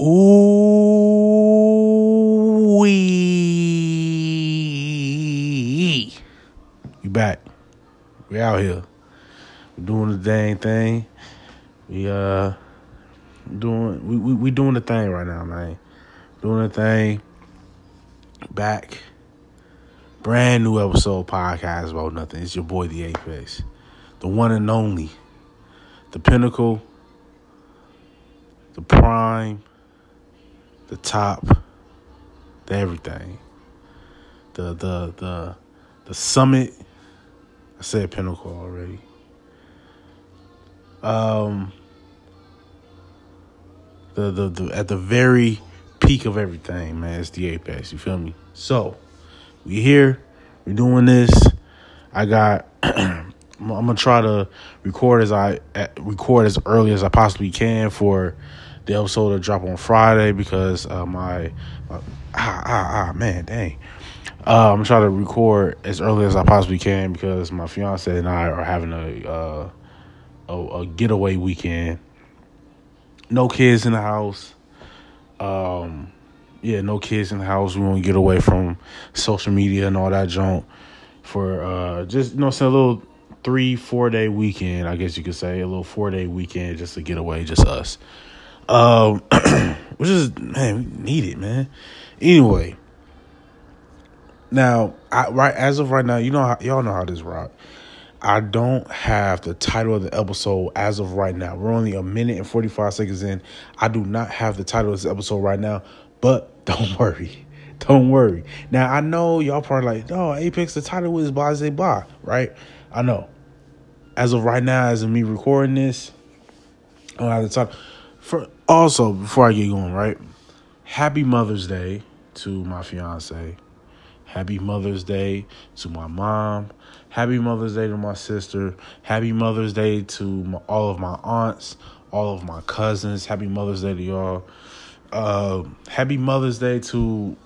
Ooh-wee. You back. We out here. We doing the dang thing. We doing the thing right now, man. Doing the thing. Back. Brand new episode podcast about nothing. It's your boy The Apex. The one and only. The pinnacle. The prime. The top. The everything. The summit. I said pinnacle already. At the very peak of everything, man. It's The Apex. You feel me? So, we here. We're doing this. I'm gonna try to record as early as I possibly can for the episode to drop on Friday because I'm trying to record as early as I possibly can because my fiance and I are having a getaway weekend. No kids in the house. No kids in the house. We want to get away from social media and all that junk for a little 3-4 day weekend, I guess you could say. A little 4-day weekend just to get away, just us. Which is, man, we need it, man. Anyway. Now, as of right now, y'all know how this rock. I don't have the title of the episode as of right now. We're only 1 minute and 45 seconds in. I do not have the title of this episode right now, but don't worry. Don't worry. Now, I know y'all probably like, no, Apex, the title is blah, blah, blah, right? I know. As of right now, as of me recording this, I don't have the title. Also, before I get going, right? Happy Mother's Day to my fiance. Happy Mother's Day to my mom. Happy Mother's Day to my sister. Happy Mother's Day to all of my aunts, all of my cousins. Happy Mother's Day to y'all. Happy Mother's Day to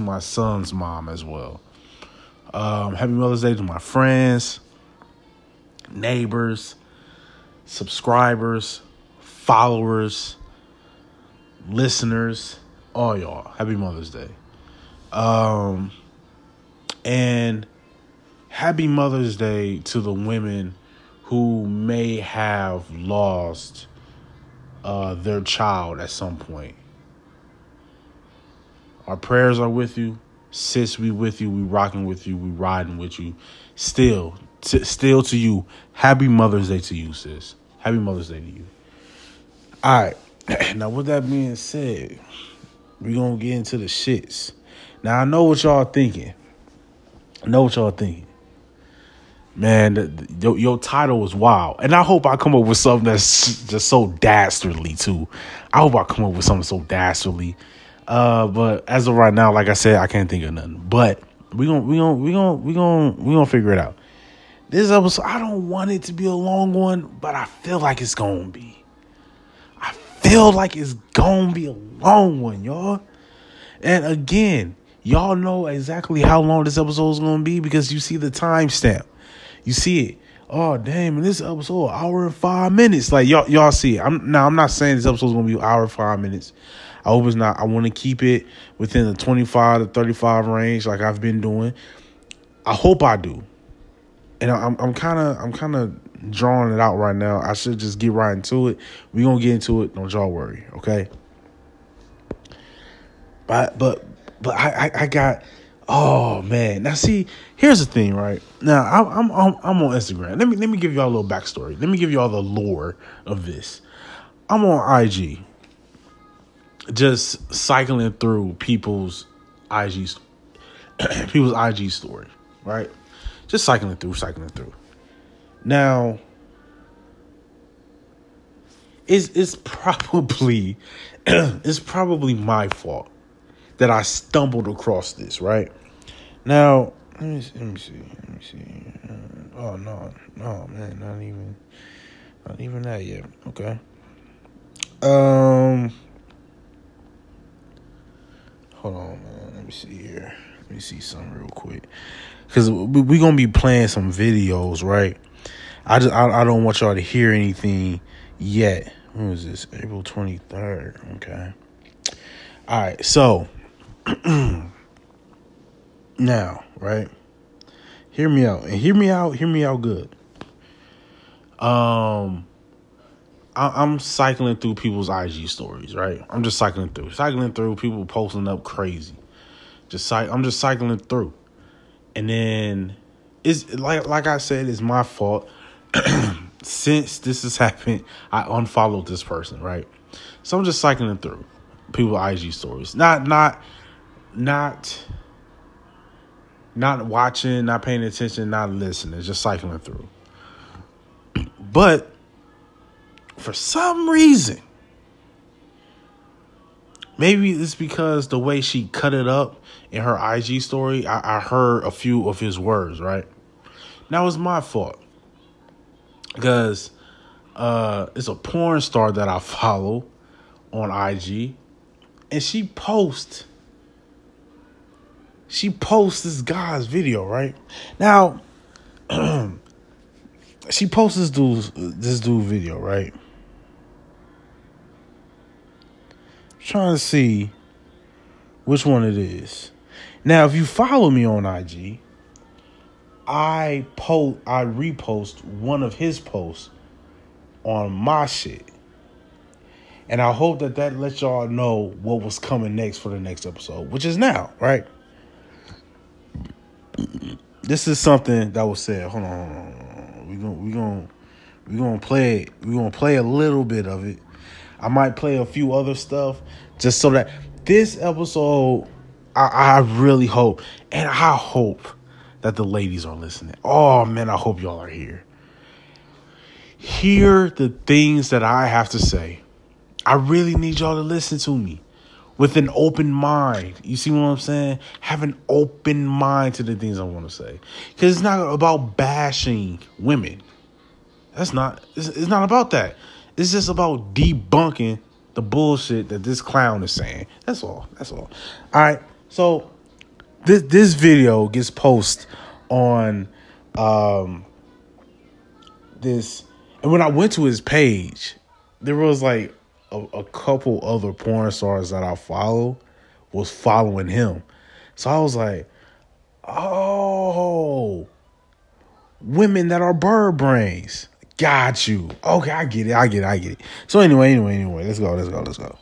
my son's mom as well. Happy Mother's Day to my friends, neighbors, subscribers, followers, listeners, all y'all. Happy Mother's Day. And happy Mother's Day to the women who may have lost their child at some point. Our prayers are with you. Sis, we with you. We rocking with you. We riding with you. Still to you. Happy Mother's Day to you, sis. Happy Mother's Day to you. All right. Now, with that being said, we're going to get into the shits. Now, I know what y'all thinking. Man, your title is wild. And I hope I come up with something that's just so dastardly, too. But as of right now, like I said, I can't think of nothing. But we gonna figure it out. This episode, I don't want it to be a long one, but I feel like it's gonna be. A long one, y'all. And again, y'all know exactly how long this episode is going to be because you see the timestamp. You see it. Oh, damn, this episode, hour and 5 minutes. Like, y'all see it. I'm not saying this episode is going to be an hour and 5 minutes. I hope it's not. I want to keep it within the 25 to 35 range like I've been doing. I hope I do. And I'm kind of drawing it out right now. I should just get right into it. We're going to get into it. Don't y'all worry, okay? But I got, oh man. Now see, here's the thing, right? Now I'm on Instagram. Let me give y'all a little backstory. Let me give y'all the lore of this. I'm on IG, just cycling through people's IG story, right? Just cycling through. Now, it's probably my fault that I stumbled across this, right? Now, let me see. Oh, no, man, not even that yet. Okay. Hold on, man, let me see here. Let me see something real quick. Because we're going to be playing some videos, right? I don't want y'all to hear anything yet, When was this? April 23rd. Okay. All right. So now, right? Hear me out. And hear me out good. I'm cycling through people's IG stories, right? I'm just cycling through people posting up crazy. I'm just cycling through. And then it's like I said, it's my fault. Since this has happened, I unfollowed this person, right? So I'm just cycling through people's IG stories. Not watching, not paying attention, not listening, just cycling through. But for some reason, maybe it's because the way she cut it up in her IG story, I heard a few of his words, right? Now, it's my fault because it's a porn star that I follow on IG, and she posts this guy's video, right? Now, she posts this dude video, right? Trying to see which one it is. Now, if you follow me on IG, I repost one of his posts on my shit. And I hope that lets y'all know what was coming next for the next episode, which is now, right? This is something that was said. Hold on. We're gonna play it. We're gonna play a little bit of it. I might play a few other stuff just so that this episode, I really hope, and I hope that the ladies are listening. Oh, man, I hope y'all are here. Hear the things that I have to say. I really need y'all to listen to me with an open mind. You see what I'm saying? Have an open mind to the things I want to say. Because it's not about bashing women. It's not about that. It's just about debunking the bullshit that this clown is saying. That's all. All right. So this video gets posted on this. And when I went to his page, there was like a couple other porn stars that I follow was following him. So I was like, oh, women that are bird brains. Got you. Okay, I get it. So anyway, let's go. The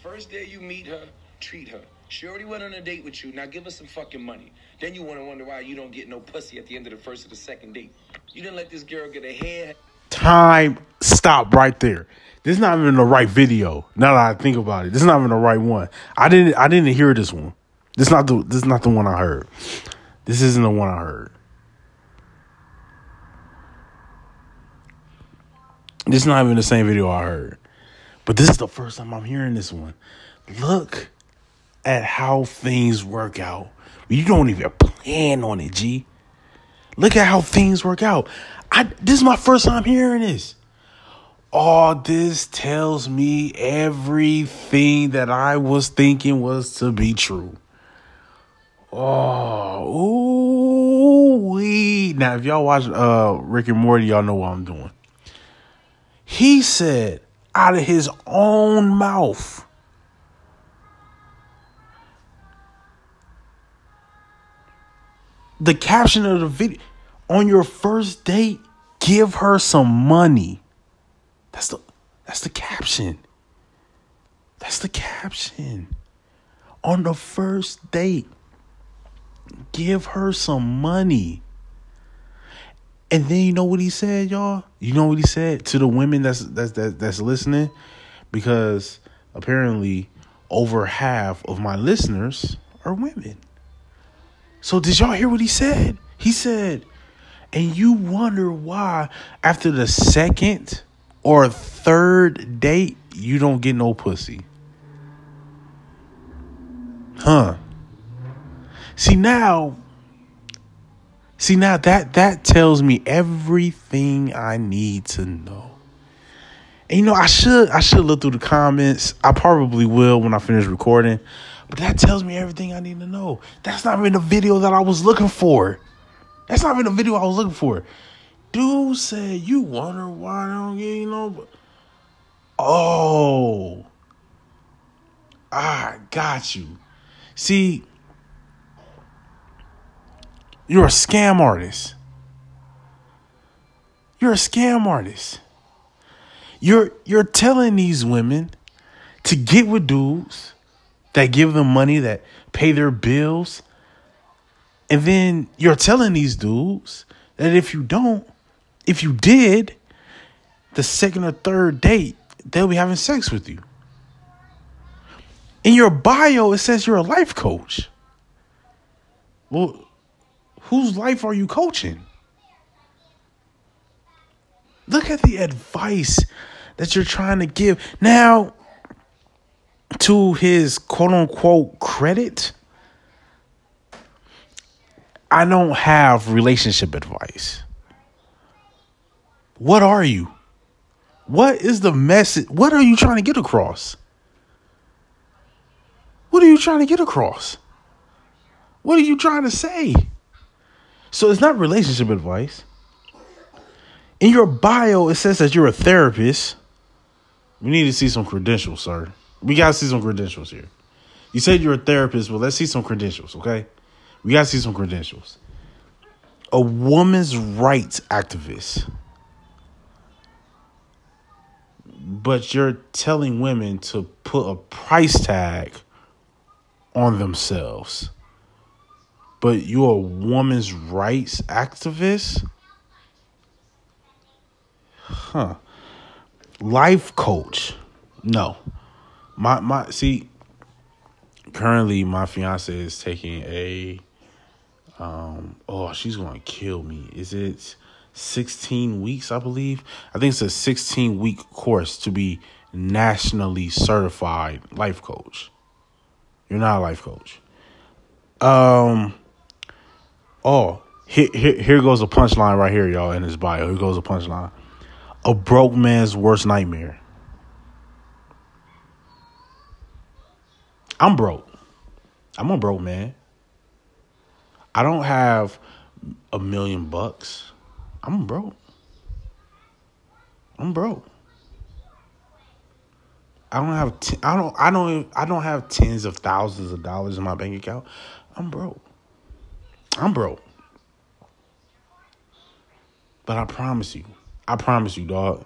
first day you meet her, treat her. She already went on a date with you. Now give her some fucking money. Then you want to wonder why you don't get no pussy at the end of the first or the second date. You didn't let this girl get a hair. Time. Stop right there. This is not even the right video. Now that I think about it, this is not even the right one. I didn't hear this one. This is not the one I heard. This isn't the one I heard. This is not even the same video I heard. But this is the first time I'm hearing this one. Look at how things work out. You don't even plan on it, G. Look at how things work out. This is my first time hearing this. All this tells me everything that I was thinking was to be true. Oh, ooh-wee. Now, if y'all watch Rick and Morty, y'all know what I'm doing. He said out of his own mouth, the caption of the video, on your first date, give her some money. That's the caption. That's the caption. On the first date, give her some money. And then you know what he said, y'all? You know what he said to the women that's listening? Because apparently over half of my listeners are women. So did y'all hear what he said? He said, and you wonder why after the second or third date, you don't get no pussy. Huh? See now that tells me everything I need to know. And you know, I should look through the comments. I probably will when I finish recording. But that tells me everything I need to know. That's not even a video that I was looking for. Dude said, you wonder why I don't get you no... Oh. I got you. See, you're a scam artist. You're a scam artist. You're telling these women to get with dudes that give them money, that pay their bills. And then you're telling these dudes that if you don't, if you did, the second or third date, they'll be having sex with you. In your bio, it says you're a life coach. Well, whose life are you coaching? Look at the advice that you're trying to give. Now, to his quote unquote credit, I don't have relationship advice. What are you? What is the message? What are you trying to get across? What are you trying to get across? What are you trying to say? So it's not relationship advice. In your bio, it says that you're a therapist. We need to see some credentials, sir. We got to see some credentials here. You said you're a therapist. Well, let's see some credentials, okay? We got to see some credentials. A woman's rights activist. But you're telling women to put a price tag on themselves. But you're a woman's rights activist? Huh. Life coach. No. My see, currently my fiance is taking a she's gonna kill me. Is it 16 weeks, I believe? I think it's a 16-week course to be nationally certified life coach. You're not a life coach. Here goes a punchline right here, y'all, in his bio. Here goes a punchline. A broke man's worst nightmare. I'm broke. I'm a broke man. I don't have $1 million. I'm broke. I'm broke. I don't have I don't have tens of thousands of dollars in my bank account. I'm broke. I'm broke. But I promise you, dog,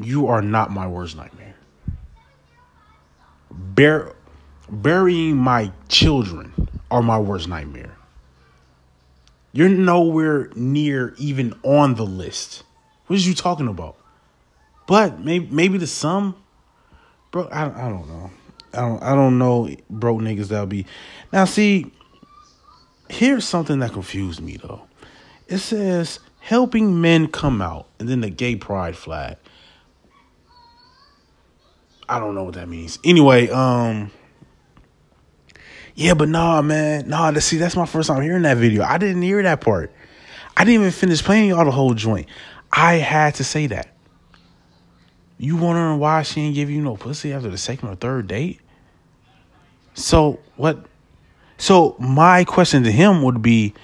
you are not my worst nightmare. Burying my children are my worst nightmare. You're nowhere near even on the list. What is you talking about? But maybe to some, bro, I don't know. I don't know broke niggas that'll be. Now, see, here's something that confused me, though. It says... helping men come out, and then the gay pride flag. I don't know what that means. Anyway, yeah, but nah, man. Nah, see, that's my first time hearing that video. I didn't hear that part. I didn't even finish playing y'all the whole joint. I had to say that. You wondering why she ain't give you no pussy after the second or third date? So, what? So, my question to him would be,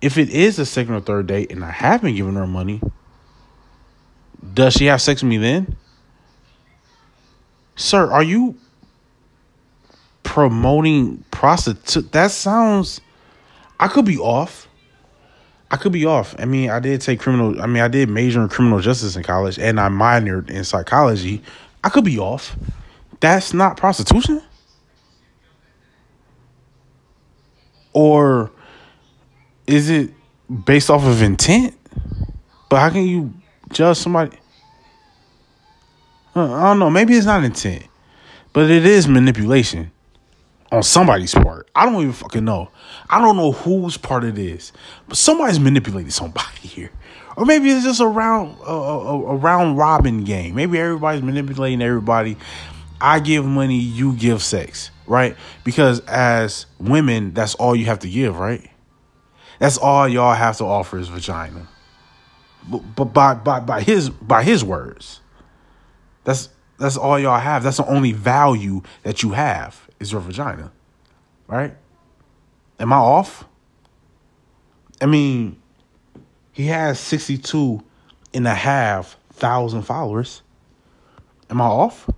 if it is a second or third date and I have been giving her money, does she have sex with me then? Sir, are you promoting prostitution? That sounds... I could be off. I mean, I did major in criminal justice in college and I minored in psychology. I could be off. That's not prostitution? Or... is it based off of intent? But how can you judge somebody? I don't know. Maybe it's not intent, but it is manipulation on somebody's part. I don't even fucking know. I don't know whose part it is, but somebody's manipulated somebody here. Or maybe it's just a round robin game. Maybe everybody's manipulating everybody. I give money, you give sex, right? Because as women, that's all you have to give, right? That's all y'all have to offer is vagina. But by his words, that's all y'all have. That's the only value that you have is your vagina, right? Am I off? I mean, He has 62,500 followers. Am I off?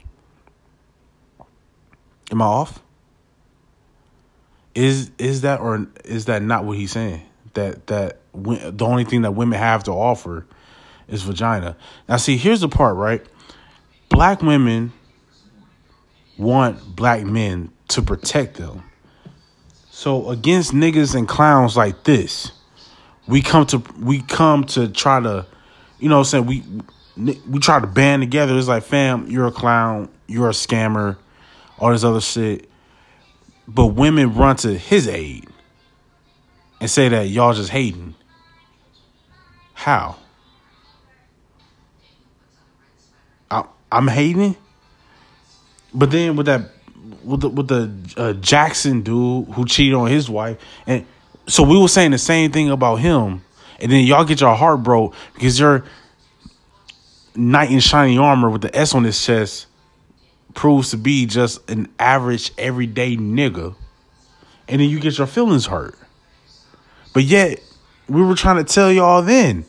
Am I off? Is that, or is that not what he's saying? That the only thing that women have to offer is vagina. Now, see, here's the part, right? Black women want black men to protect them. So against niggas and clowns like this, we come to try to, you know what I'm saying, we try to band together. It's like, fam, you're a clown, you're a scammer, all this other shit. But women run to his aid and say that y'all just hating. How? I'm hating? But then with the Jackson dude who cheated on his wife, and so we were saying the same thing about him, and then y'all get your heart broke because your knight in shiny armor with the S on his chest proves to be just an average everyday nigga, and then you get your feelings hurt. But yet we were trying to tell y'all then,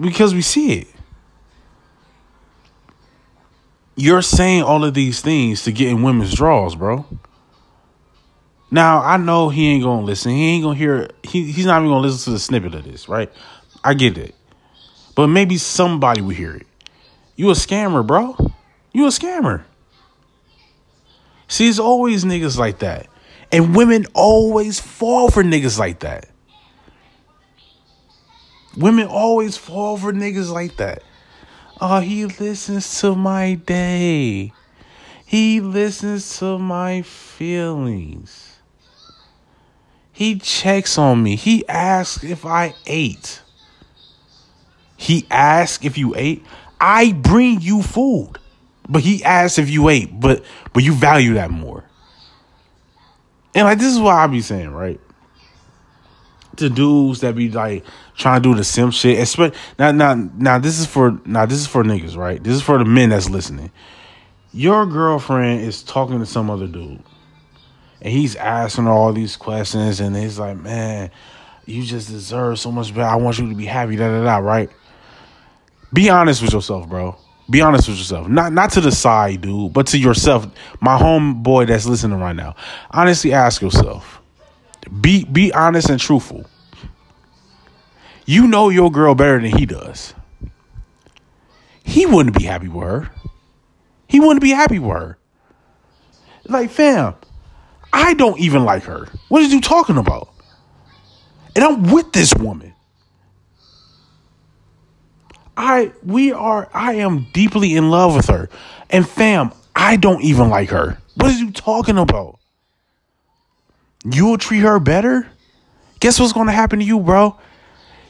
because we see it. You're saying all of these things to get in women's draws, bro. Now, I know he ain't going to listen. He ain't going to hear. He's not even going to listen to the snippet of this, right? I get it. But maybe somebody will hear it. You a scammer, bro. You a scammer. See, it's always niggas like that. And women always fall for niggas like that. Women always fall for niggas like that. Oh, he listens to my day. He listens to my feelings. He checks on me. He asks if I ate. He asks if you ate. I bring you food, but he asks if you ate, but you value that more. And like, this is what I be saying, right? The dudes that be like trying to do the simp shit. This is for niggas, right? This is for the men that's listening. Your girlfriend is talking to some other dude, and he's asking her all these questions, and he's like, "Man, you just deserve so much better. I want you to be happy." Right? Be honest with yourself, bro. Be honest with yourself. Not to the side, dude, but to yourself. My homeboy that's listening right now, honestly, ask yourself. Be honest and truthful. You know your girl better than he does. He wouldn't be happy with her. He wouldn't be happy with her. Like, fam, I don't even like her. What are you talking about? And I'm with this woman. I am deeply in love with her. And fam, I don't even like her. What are you talking about? You'll treat her better? Guess what's going to happen to you, bro?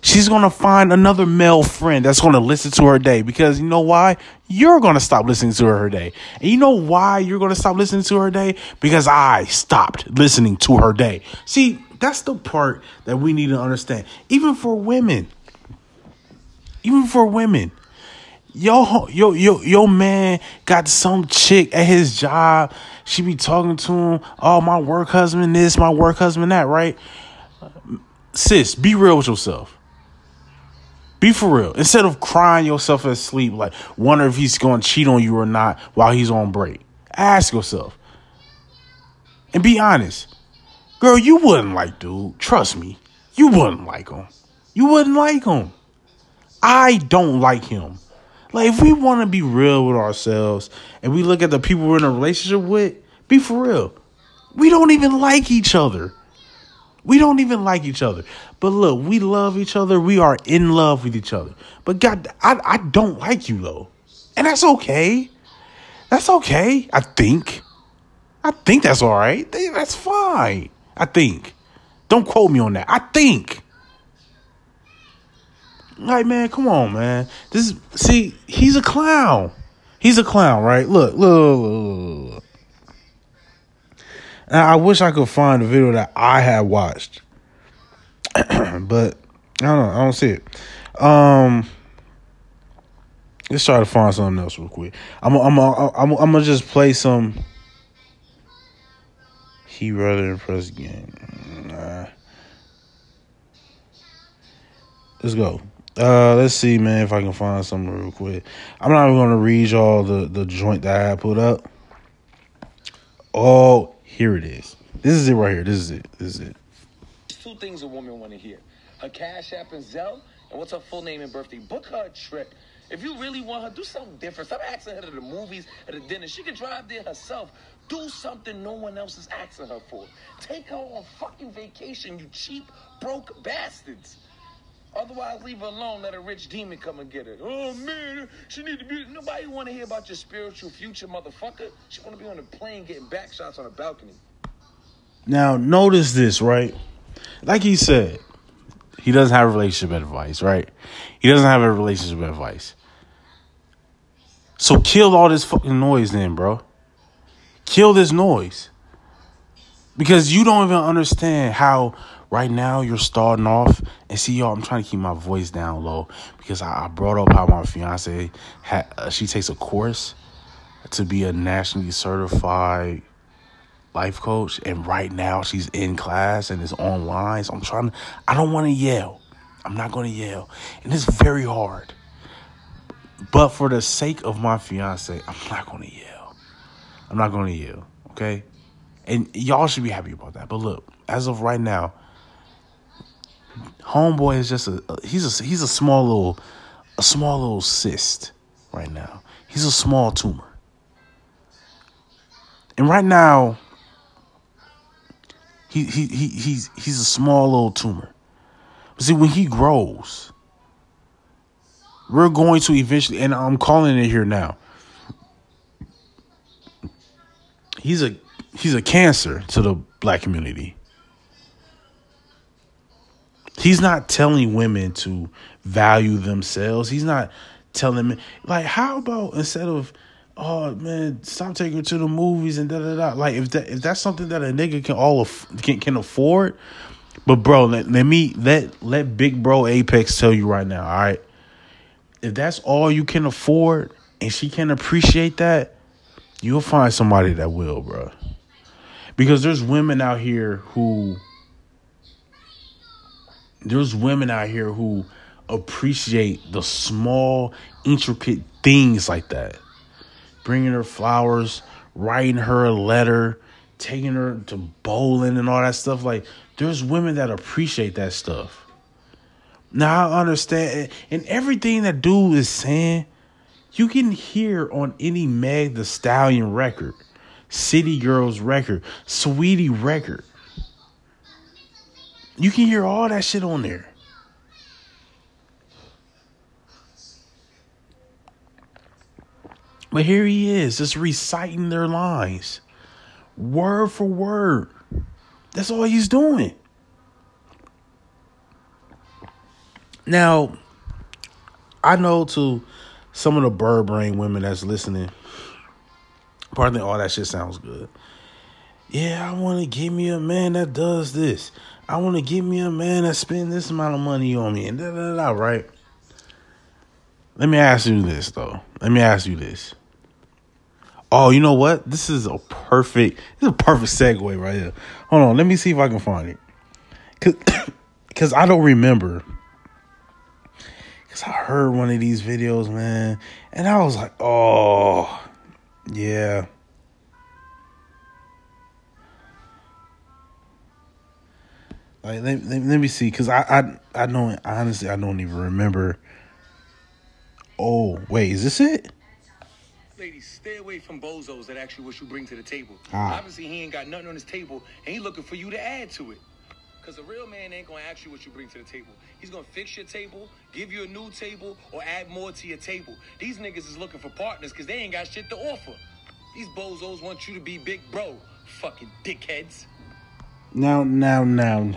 She's going to find another male friend that's going to listen to her day, because you know why? You're going to stop listening to her day. And you know why you're going to stop listening to her day? Because I stopped listening to her day. See, that's the part that we need to understand. Even for women. Yo, man got some chick at his job. She be talking to him. Oh, my work husband this, my work husband that, right? Sis, be real with yourself. Be for real. Instead of crying yourself asleep, like wonder if he's going to cheat on you or not while he's on break. Ask yourself. And be honest. Girl, you wouldn't like dude. Trust me. You wouldn't like him. You wouldn't like him. I don't like him. Like, if we want to be real with ourselves and we look at the people we're in a relationship with, be for real. We don't even like each other. But look, we love each other. We are in love with each other. But God, I don't like you, though. And that's okay. I think. That's all right. That's fine. I think. Don't quote me on that. I think. Like, man, come on, man. He's a clown. Right? Look. And I wish I could find a video that I had watched, but I don't see it. Let's try to find something else real quick. I'm gonna just play some. He rather impressed again. Let's go. Let's see, man, if I can find something real quick. I'm not even going to read y'all the joint that I had put up. Oh, here it is. This is it right here. This is it. Two things a woman want to hear. Her Cash App and Zelle, and what's her full name and birthday. Book her a trip. If you really want her, do something different. Stop asking her to the movies or the dinner. She can drive there herself. Do something no one else is asking her for. Take her on a fucking vacation, you cheap, broke bastards. Otherwise, leave her alone. Let a rich demon come and get her. Oh, man, she need to be... Nobody want to hear about your spiritual future, motherfucker. She want to be on a plane getting back shots on a balcony. Now, notice this, right? Like he said, he doesn't have relationship advice, right? He doesn't have a relationship advice. So kill all this fucking noise then, bro. Kill this noise. Because you don't even understand how... Right now, you're starting off, and see, y'all, I'm trying to keep my voice down low because I brought up how my fiance, she takes a course to be a nationally certified life coach, and right now, she's in class and it's online, so I don't want to yell. I'm not going to yell, and it's very hard, but for the sake of my fiance, I'm not going to yell. I'm not going to yell, okay? And y'all should be happy about that, but look, as of right now, homeboy is just he's a small little cyst right now. He's a small tumor. And right now he's a small little tumor. But see, when he grows, we're going to eventually, and I'm calling it here now, he's a cancer to the black community. He's not telling women to value themselves. He's not telling me, like, how about instead of, oh, man, stop taking her to the movies and da-da-da. Like, if that's something that a nigga can afford. But, bro, let Big Bro Apex tell you right now, all right? If that's all you can afford and she can appreciate that, you'll find somebody that will, bro. Because there's women out here who appreciate the small, intricate things like that. Bringing her flowers, writing her a letter, taking her to bowling and all that stuff. Like, there's women that appreciate that stuff. Now, I understand. And everything that dude is saying, you can hear on any Meg the Stallion record, City Girls record, Sweetie record. You can hear all that shit on there. But here he is, just reciting their lines. Word for word. That's all he's doing. Now, I know to some of the bird brain women that's listening, probably all that shit sounds good. Yeah, I want to give me a man that does this. I want to give me a man that spend this amount of money on me and da da da, right? Let me ask you this, though. Oh, you know what? This is a perfect segue right here. Hold on. Let me see if I can find it. Because I don't remember. Because I heard one of these videos, man. And I was like, oh, yeah. Like, let me see, because I don't, honestly, I don't even remember. Oh, wait, is this it? Ladies, stay away from bozos that ask you what you bring to the table. Obviously, he ain't got nothing on his table, and he looking for you to add to it. Because a real man ain't going to ask you what you bring to the table. He's going to fix your table, give you a new table, or add more to your table. These niggas is looking for partners because they ain't got shit to offer. These bozos want you to be big bro, fucking dickheads. Now. Now,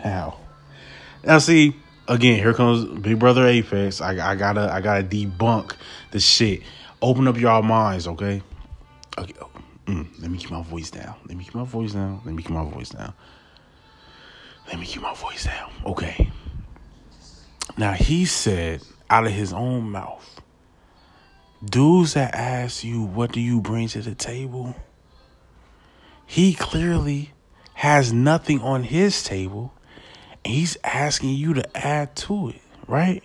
see, again, here comes Big Brother Apex. I gotta debunk the shit. Open up y'all minds, okay? Okay. Let me keep my voice down. Okay. Now, he said out of his own mouth, dudes that ask you, what do you bring to the table? He clearly has nothing on his table, and he's asking you to add to it, right?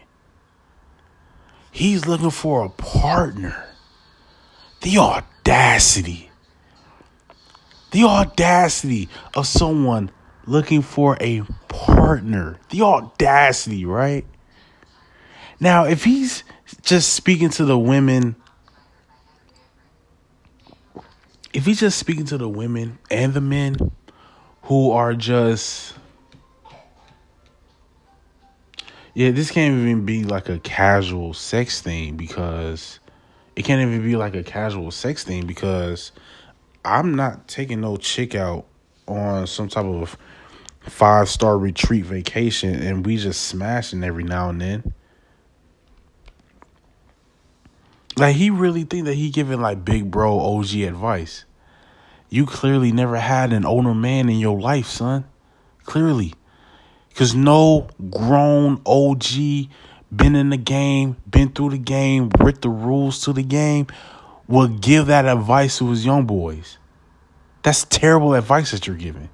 He's looking for a partner. The audacity. The audacity of someone looking for a partner. The audacity, right? Now, if he's just speaking to the women, if he's just speaking to the women and the men who are just... Yeah, this can't even be like a casual sex thing because I'm not taking no chick out on some type of 5-star retreat vacation and we just smashing every now and then. Like, he really think that he giving like big bro OG advice. You clearly never had an older man in your life, son. Clearly. Because no grown OG, been in the game, been through the game, ripped the rules to the game, would give that advice to his young boys. That's terrible advice that you're giving.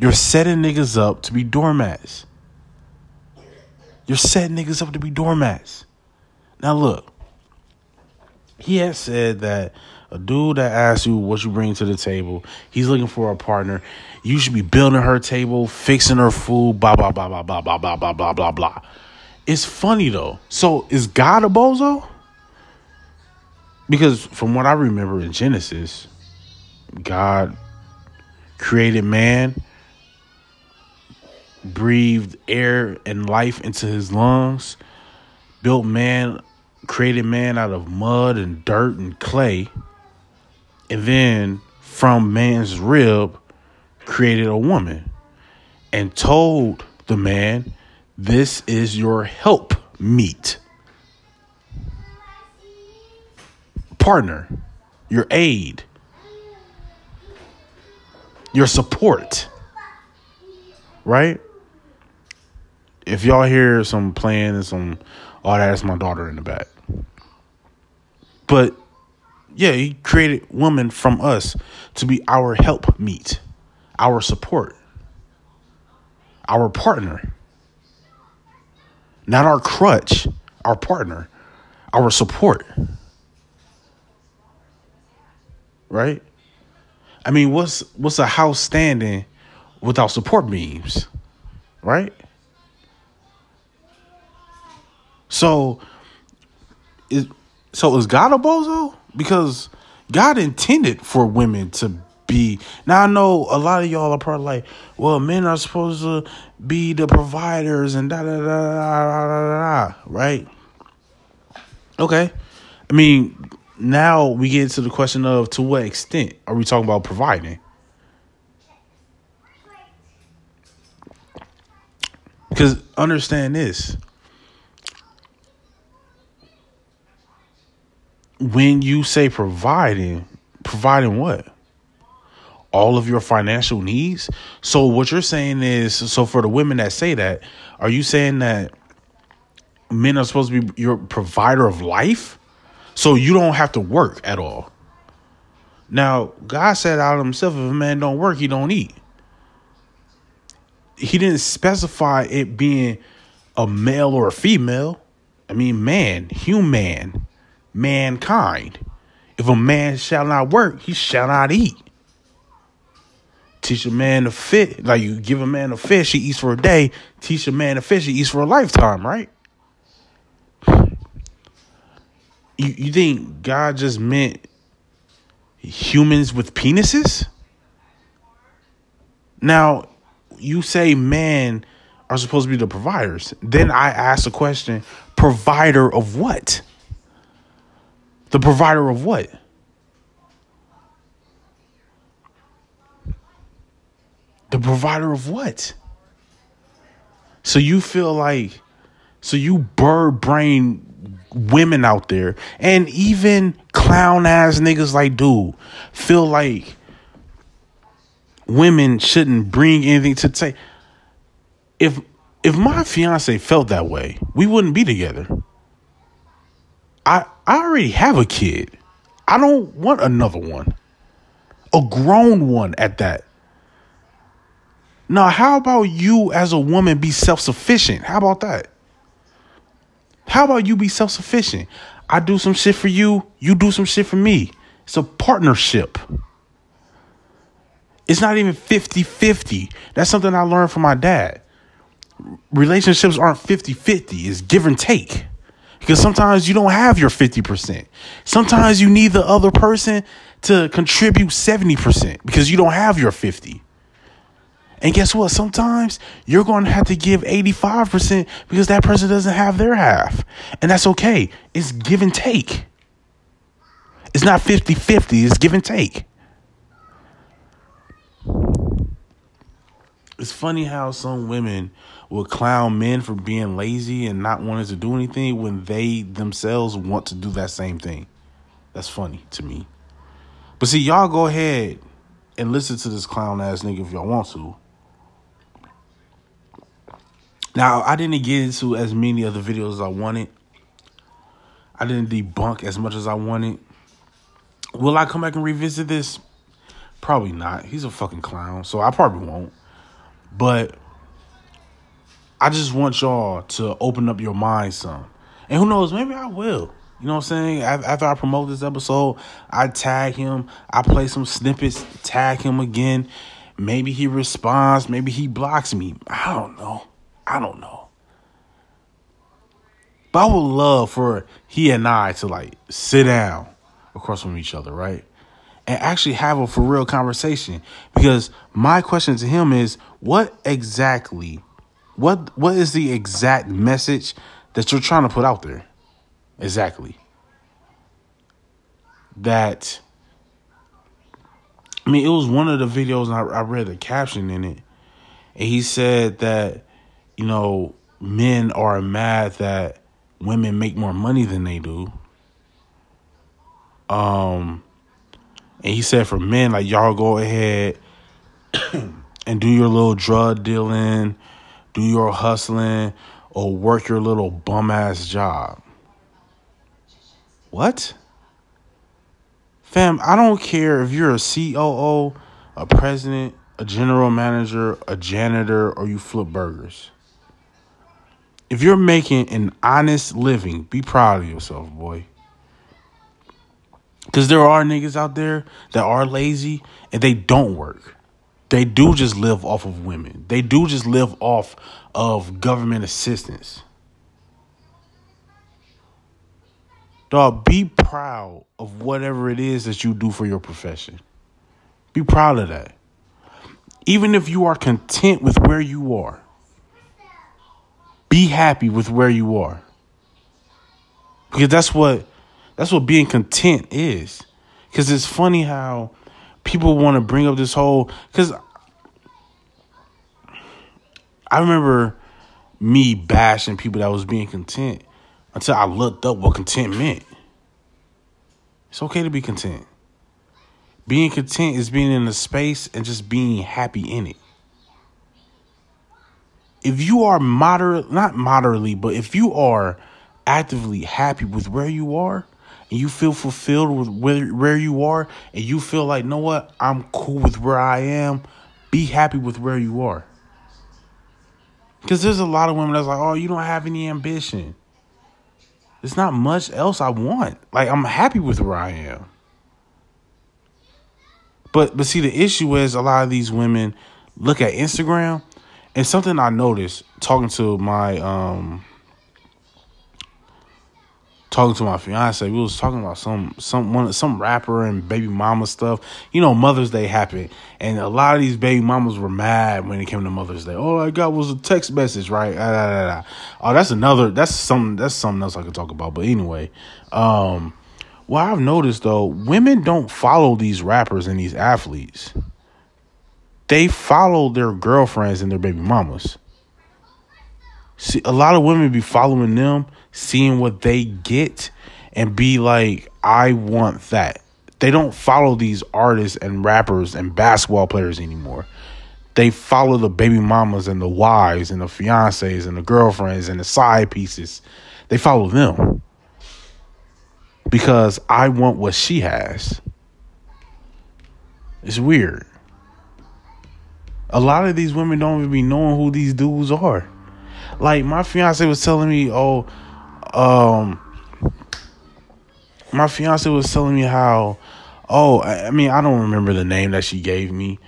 You're setting niggas up to be doormats. Now look, he had said that a dude that asks you what you bring to the table, he's looking for a partner. You should be building her table, fixing her food, blah, blah, blah, blah, blah, blah, blah, blah, blah, blah, blah. It's funny, though. So is God a bozo? Because from what I remember in Genesis, God created man, breathed air and life into his lungs, built man, created man out of mud and dirt and clay. And then from man's rib, created a woman and told the man, this is your help meet. Partner, your aid, your support. Right? If y'all hear some playing and some, oh, that's my daughter in the back. But yeah, he created woman from us to be our help meet. Our support, our partner, not our crutch, our partner, our support, right? I mean, what's a house standing without support beams, right? So is God a bozo? Because God intended for women to be. Now, I know a lot of y'all are probably like, well, men are supposed to be the providers and da da da da da da, right? Okay. I mean, now we get to the question of to what extent are we talking about providing? Because understand this. When you say providing what? All of your financial needs. So what you're saying is, so for the women that say that, are you saying that men are supposed to be your provider of life? So you don't have to work at all. Now, God said out of himself, if a man don't work, he don't eat. He didn't specify it being a male or a female. I mean, man, human, mankind. If a man shall not work, he shall not eat. Teach a man to fish, like you give a man a fish, he eats for a day. Teach a man to fish, he eats for a lifetime, right? You think God just meant humans with penises? Now, you say men are supposed to be the providers. Then I ask the question, provider of what? The provider of what? The provider of what? So you feel like, so you bird brain women out there and even clown ass niggas like dude feel like women shouldn't bring anything to take. If my fiance felt that way, we wouldn't be together. I already have a kid. I don't want another one. A grown one at that. Now, how about you as a woman be self-sufficient? How about that? How about you be self-sufficient? I do some shit for you. You do some shit for me. It's a partnership. It's not even 50-50. That's something I learned from my dad. Relationships aren't 50-50. It's give and take. Because sometimes you don't have your 50%. Sometimes you need the other person to contribute 70% because you don't have your 50%. And guess what? Sometimes you're going to have to give 85% because that person doesn't have their half. And that's okay. It's give and take. It's not 50-50. It's give and take. It's funny how some women will clown men for being lazy and not wanting to do anything when they themselves want to do that same thing. That's funny to me. But see, y'all go ahead and listen to this clown ass nigga if y'all want to. Now, I didn't get into as many of the videos as I wanted. I didn't debunk as much as I wanted. Will I come back and revisit this? Probably not. He's a fucking clown, so I probably won't. But I just want y'all to open up your mind some. And who knows, maybe I will. You know what I'm saying? After I promote this episode, I tag him. I play some snippets, tag him again. Maybe he responds. Maybe he blocks me. I don't know. But I would love for he and I to like sit down across from each other, right? And actually have a for real conversation. Because my question to him is, what is the exact message that you're trying to put out there? Exactly. That, I mean, it was one of the videos, and I read the caption in it, and he said that, you know, men are mad that women make more money than they do. And he said for men, like, y'all go ahead and do your little drug dealing, do your hustling, or work your little bum ass job. What? Fam, I don't care if you're a COO, a president, a general manager, a janitor, or you flip burgers. If you're making an honest living, be proud of yourself, boy. Because there are niggas out there that are lazy and they don't work. They do just live off of women. They do just live off of government assistance. Dog, be proud of whatever it is that you do for your profession. Be proud of that. Even if you are content with where you are, be happy with where you are. Because that's what being content is. Because it's funny how people want to bring up this whole... Because I remember me bashing people that was being content. Until I looked up what content meant. It's okay to be content. Being content is being in a space and just being happy in it. If you are if you are actively happy with where you are and you feel fulfilled with where you are and you feel like, you know what, I'm cool with where I am, be happy with where you are. Because there's a lot of women that's like, oh, you don't have any ambition. There's not much else I want. Like, I'm happy with where I am. But see, the issue is a lot of these women look at Instagram, and something I noticed talking to my fiance, we was talking about some rapper and baby mama stuff. You know, Mother's Day happened, and a lot of these baby mamas were mad when it came to Mother's Day. All I got was a text message, right? Oh, that's something else I could talk about. But anyway, what I've noticed though, women don't follow these rappers and these athletes. They follow their girlfriends and their baby mamas. See, a lot of women be following them, seeing what they get, and be like, I want that. They don't follow these artists and rappers and basketball players anymore. They follow the baby mamas and the wives and the fiancés and the girlfriends and the side pieces. They follow them. Because I want what she has. It's weird. A lot of these women don't even be knowing who these dudes are. Like, my fiance was telling me, oh, my fiance was telling me how, I don't remember the name that she gave me.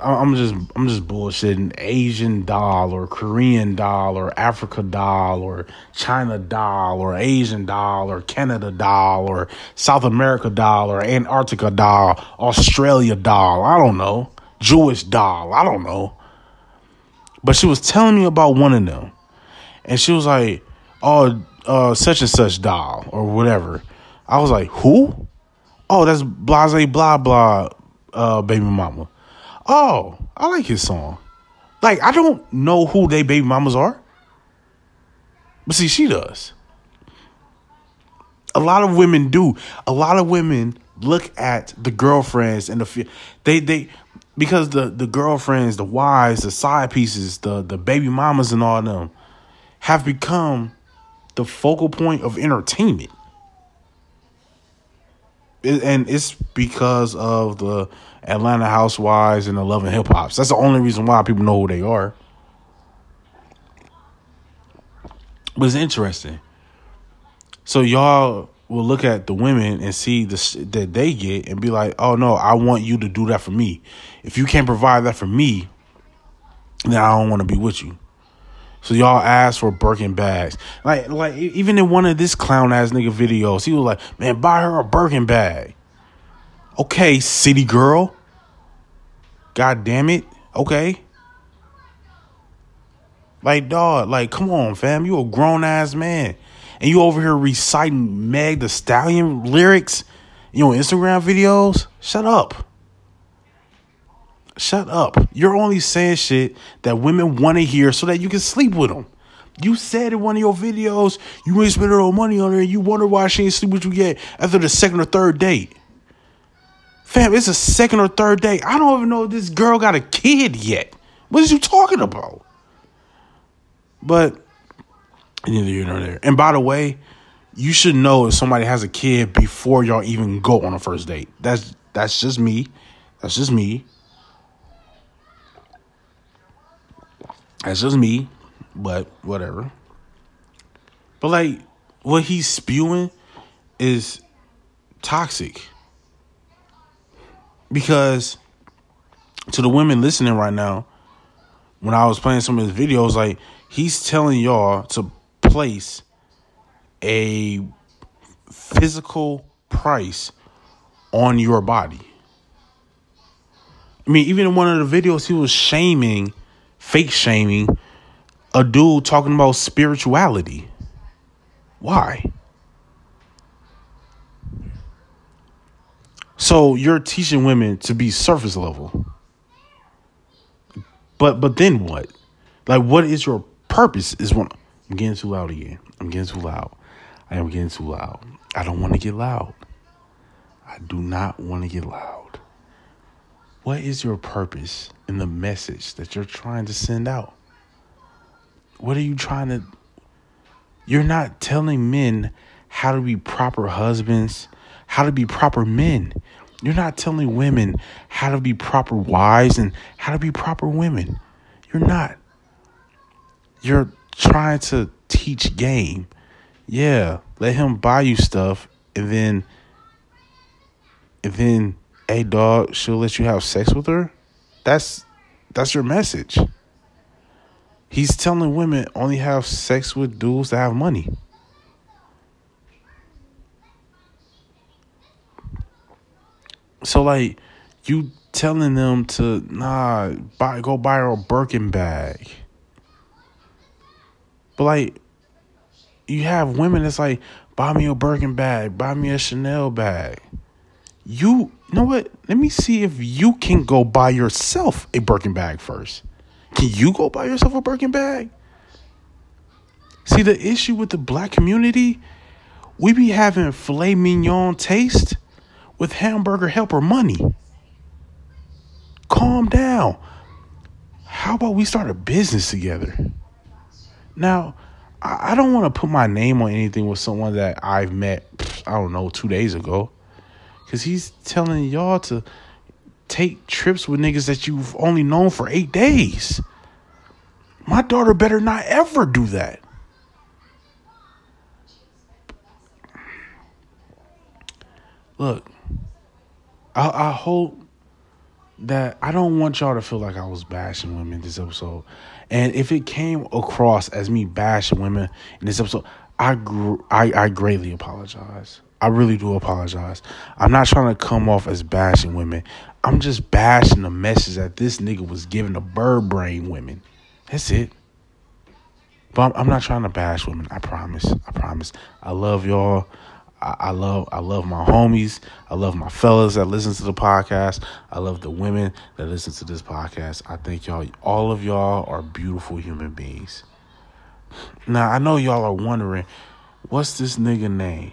I'm just bullshitting. Asian doll or Korean doll or Africa doll or China doll or Asian doll or Canada doll or South America doll or Antarctica doll, Australia doll, I don't know, Jewish doll, I don't know. But she was telling me about one of them, and she was like, such and such doll or whatever. I was like, who? Oh, that's Blase Blah Blah baby mama. Oh, I like his song. Like, I don't know who they baby mamas are. But see, she does. A lot of women do. A lot of women look at the girlfriends and they because the girlfriends, the wives, the side pieces, the baby mamas and all of them have become the focal point of entertainment. And it's because of the Atlanta Housewives and the Love and Hip Hops. That's the only reason why people know who they are. But it's interesting. So y'all will look at the women and see the shit that they get and be like, oh, no, I want you to do that for me. If you can't provide that for me, then I don't want to be with you. So y'all asked for Birkin bags. Like even in one of this clown ass nigga videos, he was like, man, buy her a Birkin bag. Okay, city girl. God damn it. Okay. Like, dog, like, come on, fam. You a grown ass man. And you over here reciting Meg the Stallion lyrics in your Instagram videos? Shut up. Shut up. You're only saying shit that women want to hear so that you can sleep with them. You said in one of your videos, you ain't spending no money on her and you wonder why she ain't sleep with you yet after the second or third date. Fam, it's a second or third date. I don't even know if this girl got a kid yet. What is you talking about? But neither here nor there. And by the way, you should know if somebody has a kid before y'all even go on a first date. That's just me. That's just me. That's just me, but whatever. But like, what he's spewing is toxic. Because to the women listening right now, when I was playing some of his videos, like, he's telling y'all to place a physical price on your body. I mean, even in one of the videos, he was shaming, fake shaming a dude talking about spirituality. Why? So you're teaching women to be surface level. But then what? Like, what is your purpose? Is one? I'm getting too loud again. I'm getting too loud. I am getting too loud. I don't want to get loud. I do not want to get loud. What is your purpose in the message that you're trying to send out? What are you trying to... You're not telling men how to be proper husbands, how to be proper men. You're not telling women how to be proper wives and how to be proper women. You're not. You're trying to teach game. Yeah, let him buy you stuff and then hey, dog, she'll let you have sex with her? That's your message. He's telling women only have sex with dudes that have money. So, like, you telling them to, go buy her a Birkin bag. But, like, you have women that's like, buy me a Birkin bag, buy me a Chanel bag. You know what? Let me see if you can go buy yourself a Birkin bag first. Can you go buy yourself a Birkin bag? See, the issue with the black community, we be having filet mignon taste with hamburger helper money. Calm down. How about we start a business together? Now, I don't want to put my name on anything with someone that I've met, 2 days ago. Because he's telling y'all to take trips with niggas that you've only known for 8 days. My daughter better not ever do that. Look, I hope that I don't want y'all to feel like I was bashing women this episode. And if it came across as me bashing women in this episode, I greatly apologize. I really do apologize. I'm not trying to come off as bashing women. I'm just bashing the message that this nigga was giving to bird brain women. That's it. But I'm not trying to bash women. I promise. I promise. I love y'all. I love my homies. I love my fellas that listen to the podcast. I love the women that listen to this podcast. I think y'all, all of y'all are beautiful human beings. Now, I know y'all are wondering, what's this nigga name?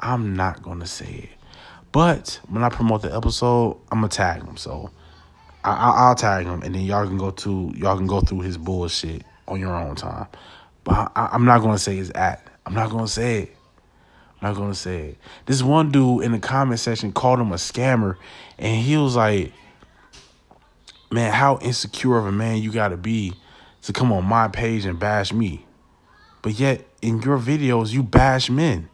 I'm not going to say it. But when I promote the episode, I'm going to tag him. So I'll tag him, and then y'all can go through his bullshit on your own time. But I'm not going to say his at. I'm not going to say it. I'm not going to say it. This one dude in the comment section called him a scammer, and he was like, man, how insecure of a man you got to be to come on my page and bash me. But yet, in your videos, you bash men.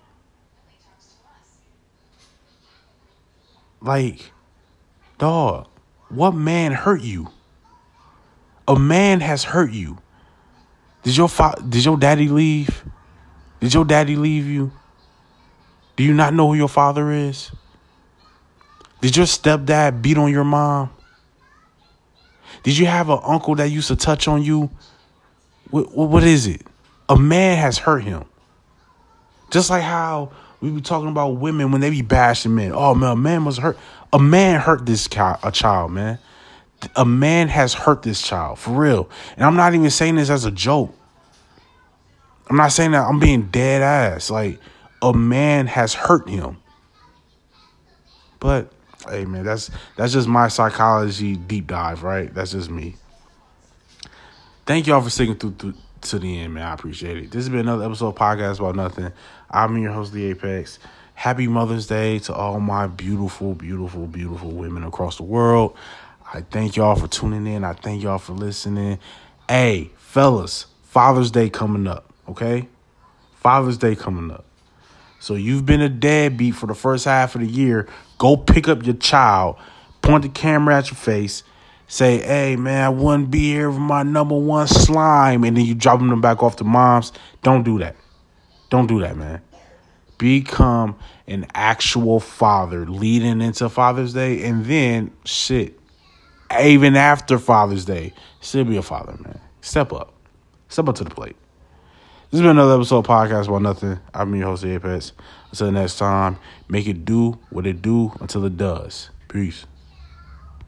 Like, dog, what man hurt you? A man has hurt you. Did your daddy leave? Did your daddy leave you? Do you not know who your father is? Did your stepdad beat on your mom? Did you have an uncle that used to touch on you? What is it? A man has hurt him. Just like how we be talking about women when they be bashing men. Oh, man, a man was hurt. A man hurt this child, man. A man has hurt this child, for real. And I'm not even saying this as a joke. I'm not saying that. I'm being dead ass. Like, a man has hurt him. But, hey, man, that's just my psychology deep dive, right? That's just me. Thank y'all for sticking through to the end, man. I appreciate it. This has been another episode of Podcast About Nothing. I'm your host, The Apex. Happy Mother's Day to all my beautiful, beautiful, beautiful women across the world. I thank y'all for tuning in. I thank y'all for listening. Hey, fellas, Father's Day coming up, okay? Father's Day coming up. So you've been a deadbeat for the first half of the year. Go pick up your child, point the camera at your face, say, hey, man, I wouldn't be here with my number one slime, and then you dropping them back off to moms. Don't do that. Don't do that, man. Become an actual father leading into Father's Day, and then, shit, even after Father's Day, still be a father, man. Step up. Step up to the plate. This has been another episode of Podcast About Nothing. I've been your host, The Apex. Until next time, make it do what it do until it does. Peace.